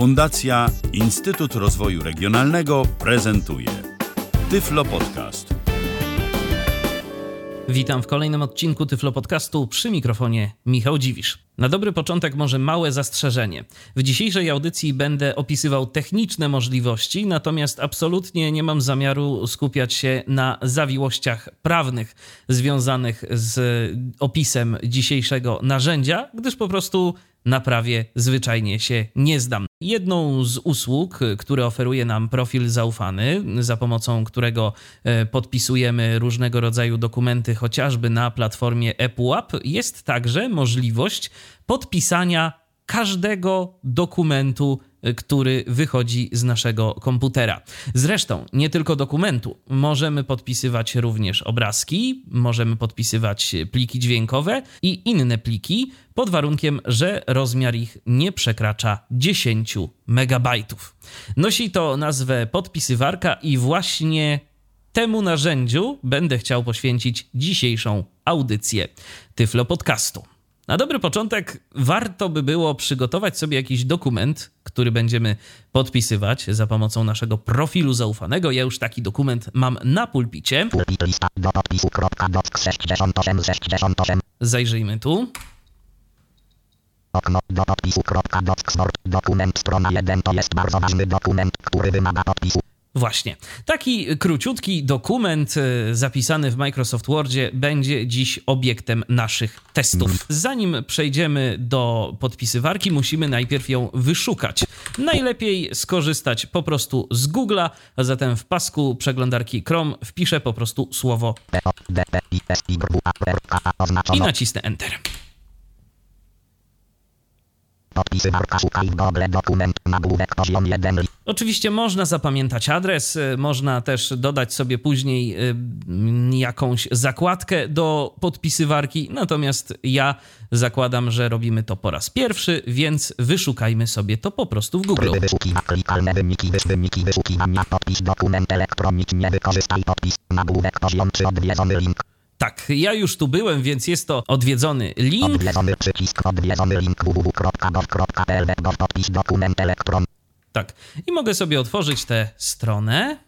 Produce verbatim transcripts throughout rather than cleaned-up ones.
Fundacja Instytut Rozwoju Regionalnego prezentuje Tyflopodcast. Witam w kolejnym odcinku Tyflopodcastu, przy mikrofonie Michał Dziwisz. Na dobry początek może małe zastrzeżenie. W dzisiejszej audycji będę opisywał techniczne możliwości, natomiast absolutnie nie mam zamiaru skupiać się na zawiłościach prawnych związanych z opisem dzisiejszego narzędzia, gdyż po prostu na prawie zwyczajnie się nie znam. Jedną z usług, które oferuje nam Profil Zaufany, za pomocą którego podpisujemy różnego rodzaju dokumenty, chociażby na platformie ePUAP, jest także możliwość podpisania każdego dokumentu, który wychodzi z naszego komputera. Zresztą nie tylko dokumentu. Możemy podpisywać również obrazki, możemy podpisywać pliki dźwiękowe i inne pliki, pod warunkiem, że rozmiar ich nie przekracza dziesięć megabajtów. Nosi to nazwę podpisywarka i właśnie temu narzędziu będę chciał poświęcić dzisiejszą audycję Tyflopodcastu. Na dobry początek warto by było przygotować sobie jakiś dokument, który będziemy podpisywać za pomocą naszego profilu zaufanego. Ja już taki dokument mam na pulpicie. Pulpit lista do podpisu. sześćdziesiąt osiem sześćdziesiąt osiem. Zajrzyjmy tu. Okno do podpisu. Docsword. Dokument strona jeden to jest bardzo ważny dokument, który wymaga podpisu. Właśnie. Taki króciutki dokument zapisany w Microsoft Wordzie będzie dziś obiektem naszych testów. Zanim przejdziemy do podpisywarki, musimy najpierw ją wyszukać. Najlepiej skorzystać po prostu z Google'a, a zatem w pasku przeglądarki Chrome wpiszę po prostu słowo i nacisnę Enter. Podpisywarka, szukaj w Google dokument, nagłówek poziom jeden. Oczywiście można zapamiętać adres, można też dodać sobie później jakąś zakładkę do podpisywarki, natomiast ja zakładam, że robimy to po raz pierwszy, więc wyszukajmy sobie to po prostu w Google. Wyszukiwa, klikalne wyniki, wyniki wyszukiwania, podpis, dokument elektroniczny, wykorzystaj podpis, nagłówek poziom trzy, odwiedzony link. Tak, ja już tu byłem, więc jest to odwiedzony link. Odwiedzony przycisk, odwiedzony link www kropka gov kropka pl, podpis dokument elektron. Tak, i mogę sobie otworzyć tę stronę.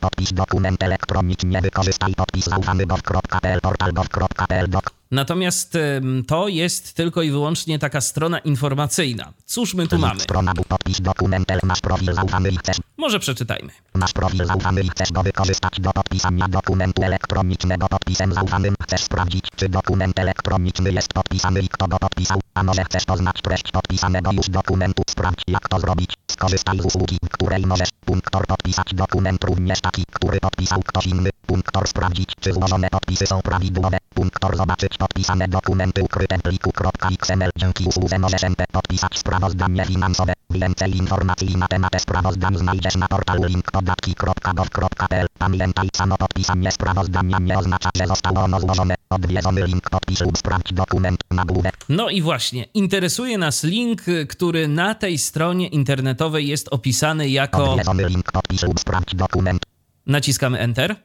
Podpis dokument elektroniczny, wykorzystaj podpis zaufany gov kropka pl, portal gov kropka pl, doc. Natomiast to jest tylko i wyłącznie taka strona informacyjna. Cóż my tu mamy? Strona, podpis, dokument, masz profil zaufany i chcesz... Może przeczytajmy. Masz profil zaufany i chcesz go wykorzystać do podpisania dokumentu elektronicznego podpisem zaufanym. Chcesz sprawdzić, czy dokument elektroniczny jest podpisany i kto go podpisał, a może chcesz poznać treść podpisanego już dokumentu. Sprawdź, jak to zrobić. Skorzystaj z usługi, w której możesz punktor podpisać dokument również taki, który podpisał ktoś inny. Punktor sprawdzić, czy złożone podpisy są prawidłowe. Punktor zobaczyć podpisane dokumenty ukryte w pliku.xml. Dzięki usłudze możesz podpisać sprawozdanie finansowe. Więcej informacji na temat sprawozdań znajdziesz na portalu link podatki kropka gov kropka pl. Pamiętaj, samo podpisanie sprawozdania nie oznacza, że zostało ono złożone. Odwiedzony link, podpisz lub sprawdź dokument, nagłówek. No i właśnie, interesuje nas link, który na tej stronie internetowej jest opisany jako... Odwiedzony link, podpisz lub sprawdź dokument. Naciskamy Enter.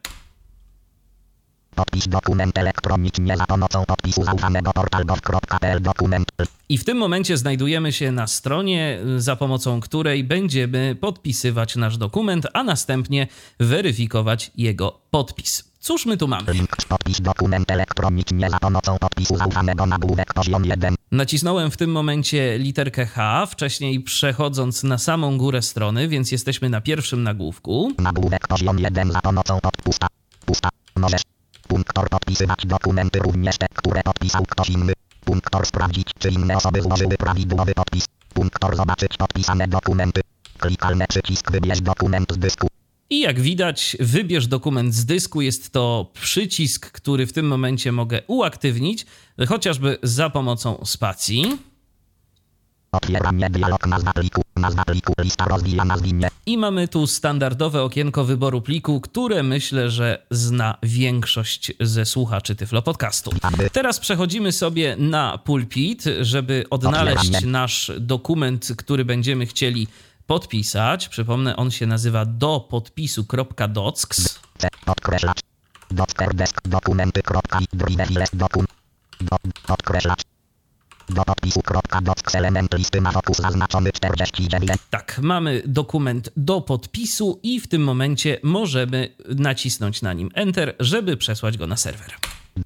Podpisz dokument elektronicznie za pomocą podpisu zaufanego portal gov kropka pl dokument. I w tym momencie znajdujemy się na stronie, za pomocą której będziemy podpisywać nasz dokument, a następnie weryfikować jego podpis. Cóż my tu mamy? Link, podpisz dokument elektronicznie za pomocą podpisu zaufanego nagłówek poziom jeden. Nacisnąłem w tym momencie literkę H, wcześniej przechodząc na samą górę strony, więc jesteśmy na pierwszym nagłówku. Nagłówek poziom jeden za pomocą podpusta. Pusta. Możesz. Punktor podpisywać dokumenty również te, które podpisał ktoś inny. Punktor sprawdzić, czy inne osoby złożyły prawidłowy podpis. Punktor zobaczyć podpisane dokumenty. Klikalny przycisk wybierz dokument z dysku. I jak widać, wybierz dokument z dysku jest to przycisk, który w tym momencie mogę uaktywnić, chociażby za pomocą spacji. Otwieramy dialog nazwa pliku, nazwa pliku, lista rozwija nazwinie. I mamy tu standardowe okienko wyboru pliku, które myślę, że zna większość ze słuchaczy Tyflopodcastu. Teraz przechodzimy sobie na pulpit, żeby odnaleźć Otwieramy. nasz dokument, który będziemy chcieli podpisać. Przypomnę, on się nazywa do podpisu.docs. Podkreślacz. Docker desk dokumenty. Drive jest dokument. Podkreślacz. Do opisu kropka doc element listy na fokus zaznaczony czterdzieści dziewięć. Tak, mamy dokument do podpisu i w tym momencie możemy nacisnąć na nim Enter, żeby przesłać go na serwer.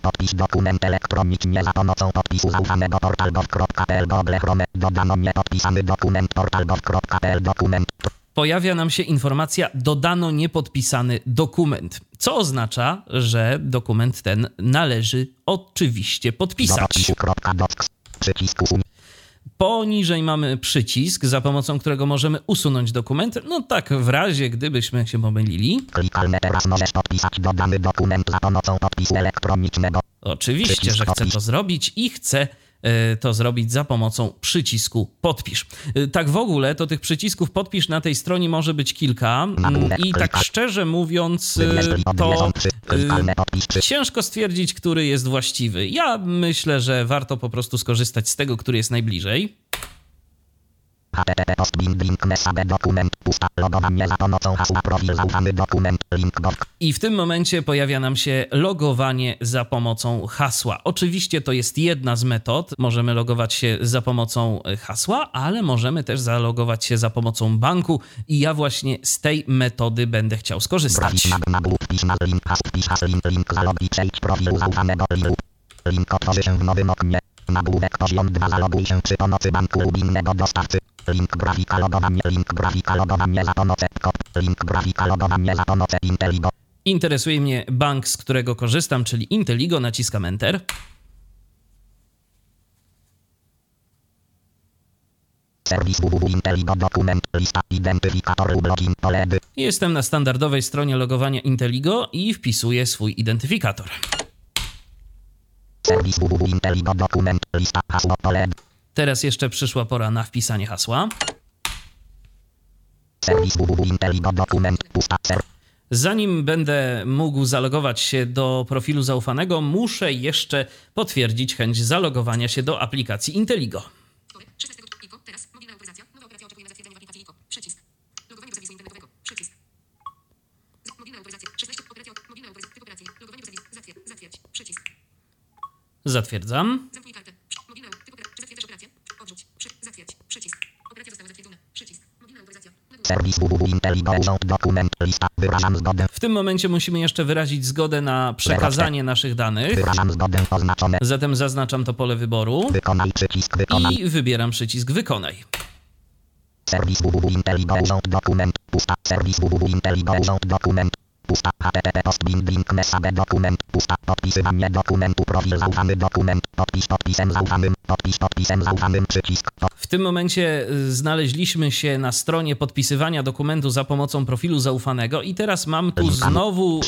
Podpisz dokument elektronicznie za pomocą podpisu zaufanego portal kropka gov kropka pl Google Chrome. Dodano niepodpisany dokument portal kropka gov kropka pl dokument. Pojawia nam się informacja dodano niepodpisany dokument, co oznacza, że dokument ten należy oczywiście podpisać. Poniżej mamy przycisk, za pomocą którego możemy usunąć dokument. No tak, w razie gdybyśmy się pomylili. Klikalne teraz możesz podpisać dodany dokument za pomocą podpisu elektronicznego. Oczywiście, że chcę to zrobić i chcę to zrobić za pomocą przycisku podpisz. Tak w ogóle to tych przycisków podpisz na tej stronie może być kilka i tak szczerze mówiąc to ciężko stwierdzić, który jest właściwy. Ja myślę, że warto po prostu skorzystać z tego, który jest najbliżej. I w tym momencie pojawia nam się logowanie za pomocą hasła. Oczywiście to jest jedna z metod. Możemy logować się za pomocą hasła, ale możemy też zalogować się za pomocą banku i ja właśnie z tej metody będę chciał skorzystać. Link otworzy się w nowym oknie. Nagłówek poziom dwa. Zaloguj się przy pomocy banku lub innego dostawcy. Link grafika logowanie. Link grafika logowanie za pomocą Link grafika logowanie za pomocą Inteligo. Interesuje mnie bank, z którego korzystam, czyli Inteligo. Naciskam Enter. Serwis www kropka inteligo dokument lista identyfikator lub login pole. Jestem na standardowej stronie logowania Inteligo i wpisuję swój identyfikator. Serwis www kropka inteligo dokument lista hasło pole. Teraz jeszcze przyszła pora na wpisanie hasła. Serwis www kropka inteligo dokument pusta ser. Zanim będę mógł zalogować się do profilu zaufanego, muszę jeszcze potwierdzić chęć zalogowania się do aplikacji Inteligo. Teraz mobilna autoryzacja. Nowa operacja oczekuje na zatwierdzenie w aplikacji I K O. Przycisk. Logowanie do serwisu internetowego. Przycisk. Mobilna autoryzacja. szesnaście operacja. Mobilna autoryzacja. Typ operacji. Logowanie do serwisu. Zatwierdź. Zatwierdź. Przycisk. Zatwierdzam. Zamknij kartę. Mobilna autoryzacja. Zatwierdzasz operację. Odrzuć. Zatwierdź. Przycisk. Operacja została zatwierdzona. Przycisk. Mobilna autoryzacja. Serwis www kropka inteligo urząd dokument lista. Wyrażam zgodę. W tym momencie musimy jeszcze wyrazić zgodę na przekazanie naszych danych. Wyrażam zgodę oznaczone. Zatem zaznaczam to pole wyboru. Wykonaj przycisk wykonaj. I wybieram przycisk wykonaj. Serwis www kropka inteligo urząd dokument pusta. Serwis www kropka inteligo urząd dokument pusta. H T T P postbing link message dokument pusta. Podpisywanie dokumentu profil zaufany dokument. Podpis podpisem zaufanym. Podpis podpisem zaufanym przycisk. W tym momencie znaleźliśmy się na stronie podpisywania dokumentu za pomocą profilu zaufanego i teraz mam tu znowu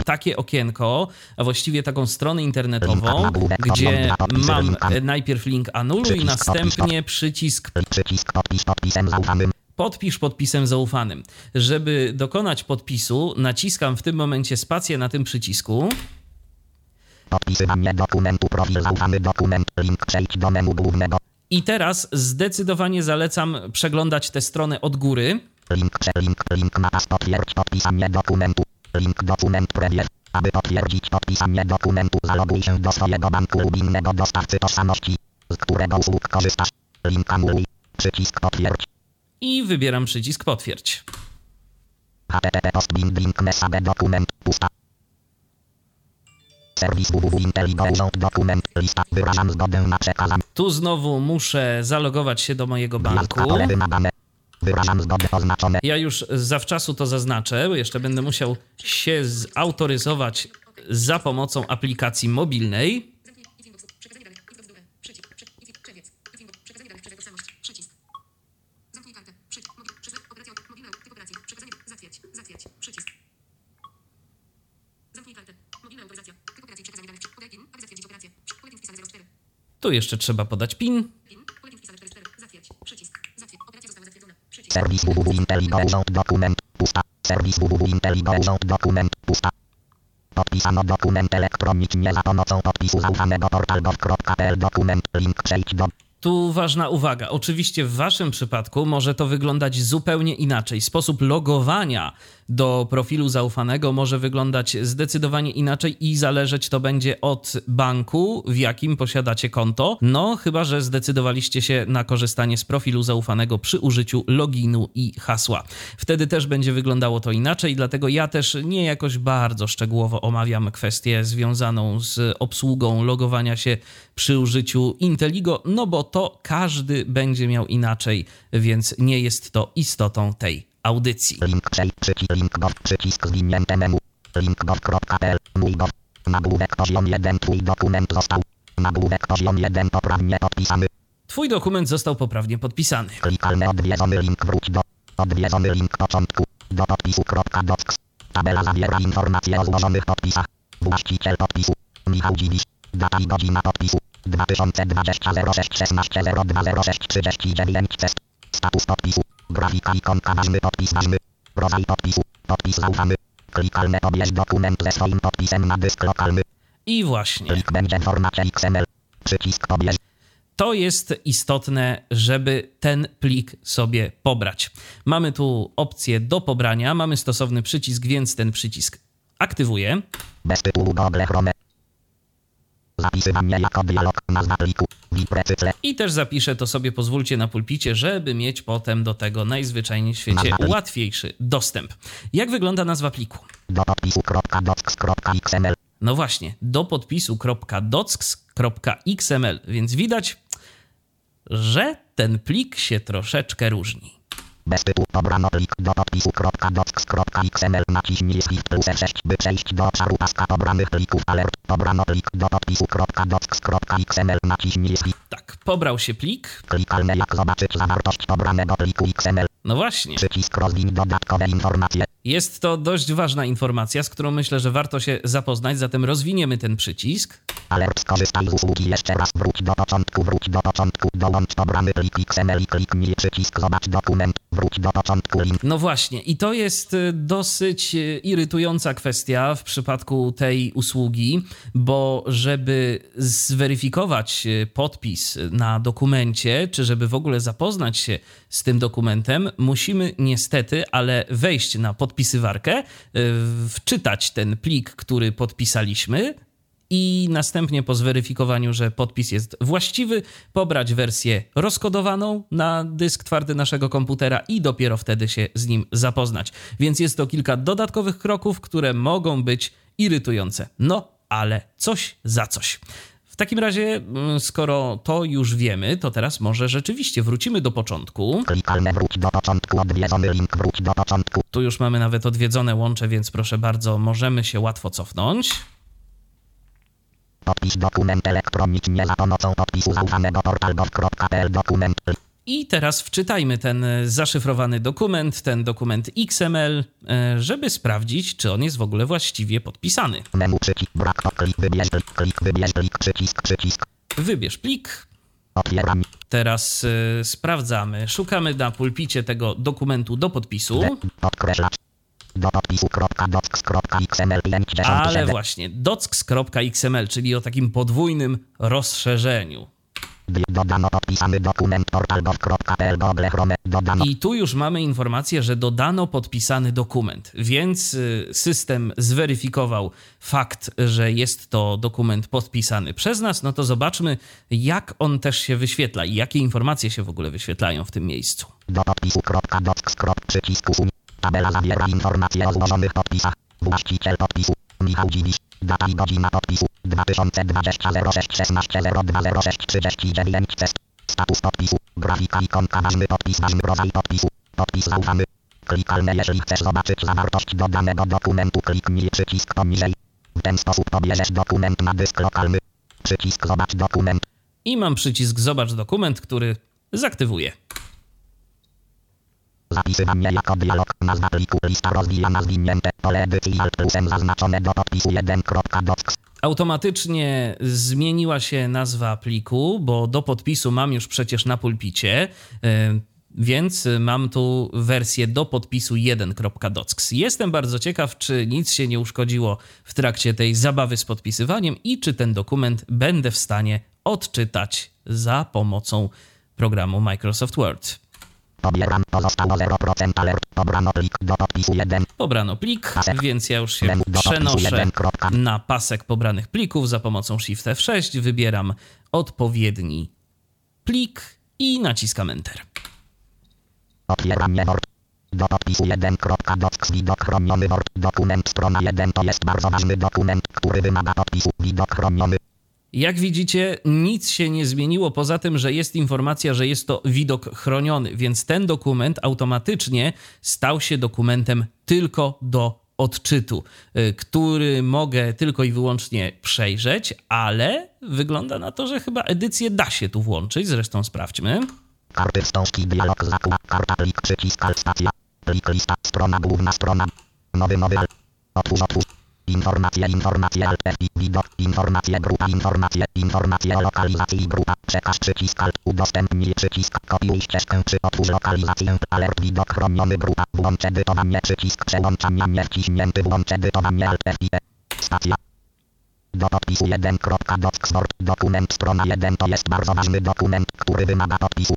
y, takie okienko, a właściwie taką stronę internetową, gdzie mam najpierw link anuluj, następnie przycisk podpisz podpisem zaufanym. Żeby dokonać podpisu, naciskam w tym momencie spację na tym przycisku. Podpisywanie dokumentu, profil zaufany dokument, link przejdź do menu głównego. I teraz zdecydowanie zalecam przeglądać tę stronę od góry. Link, link, link na pas potwierdź podpisanie dokumentu. Link dokument premier. Aby potwierdzić podpisanie dokumentu, zaloguj się do swojego banku lub innego dostawcy tożsamości, z którego usług korzystasz. Link anuluj. Przycisk potwierdź. I wybieram przycisk potwierdź. H T T P postbind link message dokument pusta. Serwis www kropka inteligo urząd dokument lista. Wyrażam zgodę na przekazanie. Tu znowu muszę zalogować się do mojego banku. Wyrażam zgodę oznaczone. Ja już zawczasu to zaznaczę, bo jeszcze będę musiał się zautoryzować za pomocą aplikacji mobilnej. Tu jeszcze trzeba podać PIN. Serwis www kropka inteligo urząd dokument pusta. Serwis www kropka inteligo urząd dokument pusta. Podpisano dokument elektronicznie za pomocą podpisu zaufanego portal kropka gov kropka pl dokument link przejdź do. tu ważna uwaga. Oczywiście w waszym przypadku może to wyglądać zupełnie inaczej. Sposób logowania do profilu zaufanego może wyglądać zdecydowanie inaczej i zależeć to będzie od banku, w jakim posiadacie konto. No, chyba że zdecydowaliście się na korzystanie z profilu zaufanego przy użyciu loginu i hasła. Wtedy też będzie wyglądało to inaczej, dlatego ja też nie jakoś bardzo szczegółowo omawiam kwestię związaną z obsługą logowania się przy użyciu Inteligo, no bo to każdy będzie miał inaczej, więc nie jest to istotą tej audycji. Link, przycisk, link, gov, przycisk, zwinięte menu, link, gov.pl, mój gov, nagłówek poziom jeden, twój dokument został, nagłówek poziom jeden poprawnie podpisany. Twój dokument został poprawnie podpisany. Klikalny odwiedzony link, wróć do, odwiedzony link początku, do podpisu, kropka, docs, tabela zawiera informacje o złożonych podpisach, właściciel podpisu, Michał Dziwisz, data i godzina podpisu, dwa tysiące dwadzieścia zero sześć szesnaście zero dwa zero sześć trzydzieści dziewięć, status podpisu. Grafika, ikonka, ważny podpis, ważny. Rodzaj podpisu. Podpis zaufany. Klikalne pobierz dokument ze swoim podpisem na dysk lokalny. I właśnie. Plik będzie w formacie X M L. Przycisk pobierz. To jest istotne, żeby ten plik sobie pobrać. Mamy tu opcję do pobrania. Mamy stosowny przycisk, więc ten przycisk aktywuję. Bez tytułu Google Chrome. Zapisywanie jako dialog, nazwa pliku. I też zapiszę to sobie, pozwólcie, na pulpicie, żeby mieć potem do tego najzwyczajniej w świecie łatwiejszy dostęp. Jak wygląda nazwa pliku? Do podpisu.docs.xml. No właśnie, do podpisu.docs.xml, więc widać, że ten plik się troszeczkę różni. Bez tytułu pobrano plik do podpisu.docs.xml. Naciśnij Shift plus F sześć, by przejść do obszaru paska pobranych plików. Alert. Pobrano plik do podpisu.docs.xml. Naciśnij Shift. Tak, pobrał się plik. Klikalne jak zobaczyć zawartość pobranego pliku X M L. No właśnie. Przycisk rozwiń dodatkowe informacje. Jest to dość ważna informacja, z którą myślę, że warto się zapoznać, zatem rozwiniemy ten przycisk. Alert, skorzystaj z usługi jeszcze raz, wróć do początku, wróć do początku, dołącz pobrany plik X M L i kliknij przycisk zobacz dokument, wróć do początku link. No właśnie, i to jest dosyć irytująca kwestia w przypadku tej usługi, bo żeby zweryfikować podpis na dokumencie, czy żeby w ogóle zapoznać się z tym dokumentem, musimy niestety, ale wejść na podpisywarkę, wczytać ten plik, który podpisaliśmy, i następnie po zweryfikowaniu, że podpis jest właściwy, pobrać wersję rozkodowaną na dysk twardy naszego komputera i dopiero wtedy się z nim zapoznać. Więc jest to kilka dodatkowych kroków, które mogą być irytujące. No, ale coś za coś. W takim razie, skoro to już wiemy, to teraz może rzeczywiście wrócimy do początku. Klikalne wróć do początku, odwiedzony link, wróć do początku. Tu już mamy nawet odwiedzone łącze, więc proszę bardzo, możemy się łatwo cofnąć. Podpisz dokument elektronicznie za pomocą podpisu zaufanego portal.gov.pl dokument. I teraz wczytajmy ten zaszyfrowany dokument, ten dokument X M L, żeby sprawdzić, czy on jest w ogóle właściwie podpisany. Menu przycisk, brak, klik, wybierz plik, klik, wybierz plik, przycisk, przycisk. Wybierz plik. Otwieram. Teraz y, sprawdzamy, szukamy na pulpicie tego dokumentu do podpisu. Podkreślacz. Do podpisu.docs.xml. Ale właśnie, docs.xml, czyli o takim podwójnym rozszerzeniu. Dodano podpisany dokument portal.gov.pl Google Chrome. Dodano. I tu już mamy informację, że dodano podpisany dokument, więc system zweryfikował fakt, że jest to dokument podpisany przez nas. No to zobaczmy, jak on też się wyświetla i jakie informacje się w ogóle wyświetlają w tym miejscu. Do podpisu.docs.przycisku. Tabela zawiera informacje o złożonych podpisach. Właściciel podpisu Michał Dziwisz. Data i godzina podpisu dwa tysiące dwadzieścia zero sześć szesnaście zero dwa zero sześć trzydzieści dziewięć. Status podpisu. Grafika, ikonka, ważny podpis, ważny rodzaj podpisu. Podpis zaufany. Klikalne jeżeli chcesz zobaczyć zawartość dodanego dokumentu, kliknij przycisk poniżej. W ten sposób pobierzesz dokument na dysk lokalny. Przycisk zobacz dokument. I mam przycisk zobacz dokument, który zaktywuję. Zapisywanie jako dialog, nazwa pliku, lista rozwijana, zwinięte, pole edycji alt plusem zaznaczone do podpisu jeden.docs. Automatycznie zmieniła się nazwa pliku, bo do podpisu mam już przecież na pulpicie. więc mam tu wersję do podpisu jeden kropka docx. Jestem bardzo ciekaw, czy nic się nie uszkodziło w trakcie tej zabawy z podpisywaniem i czy ten dokument będę w stanie odczytać za pomocą programu Microsoft Word. Pobieram, pozostało zero procent alert, pobrano plik do podpisu jeden. Pobrano plik, pasek. Więc ja już się jeden, przenoszę na pasek pobranych plików za pomocą Shift F sześć, wybieram odpowiedni plik i naciskam Enter. Otwieram Word. Do podpisu jeden kropka docx widok chroniony Word. Dokument strona jeden to jest bardzo ważny dokument, który wymaga podpisu widok chroniony. Jak widzicie, nic się nie zmieniło poza tym, że jest informacja, że jest to widok chroniony, więc ten dokument automatycznie stał się dokumentem tylko do odczytu, który mogę tylko i wyłącznie przejrzeć, ale wygląda na to, że chyba edycję da się tu włączyć, zresztą sprawdźmy. Karty wstążki, dialog, zakład, karta, plik, przycisk, alt, stacja, plik, lista, strona, główna strona, nowy, nowy, alt, otwórz, otwórz, informacje, informacje, alt, F, widok, informacje, grupa, informacje, informacje o lokalizacji, grupa, przekaż, przycisk, alt, udostępnij, przycisk, kopiuj ścieżkę, czy otwórz lokalizację, alert, widok, chroniony, grupa, włącz edytowanie, przycisk, przełączania, nie wciśnięty, włącz edytowanie, alt, F, stacja. Do podpisu jeden kropka docx Word. Dokument strona jeden to jest bardzo ważny dokument, który wymaga podpisu.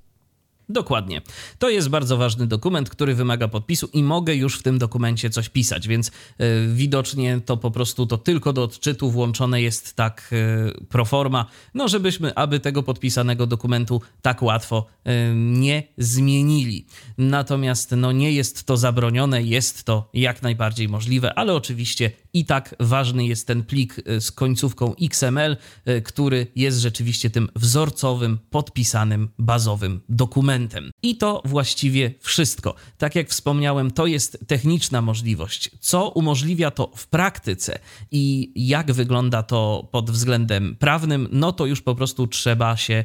Dokładnie. To jest bardzo ważny dokument, który wymaga podpisu i mogę już w tym dokumencie coś pisać, więc yy, widocznie to po prostu to tylko do odczytu włączone jest tak yy, pro forma, no żebyśmy, aby tego podpisanego dokumentu tak łatwo yy, nie zmienili. Natomiast no nie jest to zabronione, jest to jak najbardziej możliwe, ale oczywiście i tak ważny jest ten plik z końcówką X M L, który jest rzeczywiście tym wzorcowym, podpisanym, bazowym dokumentem. I to właściwie wszystko. Tak jak wspomniałem, to jest techniczna możliwość. Co umożliwia to w praktyce i jak wygląda to pod względem prawnym, no to już po prostu trzeba się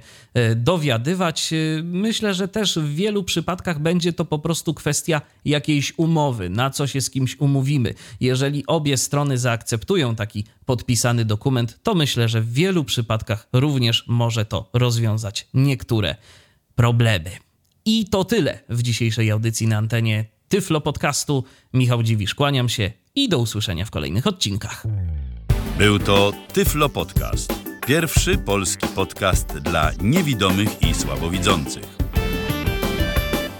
dowiadywać. Myślę, że też w wielu przypadkach będzie to po prostu kwestia jakiejś umowy, na co się z kimś umówimy. Jeżeli obie strony strony zaakceptują taki podpisany dokument, to myślę, że w wielu przypadkach również może to rozwiązać niektóre problemy. I to tyle w dzisiejszej audycji na antenie Tyflopodcastu. Michał Dziwisz, kłaniam się i do usłyszenia w kolejnych odcinkach. Był to Tyflopodcast, pierwszy polski podcast dla niewidomych i słabowidzących.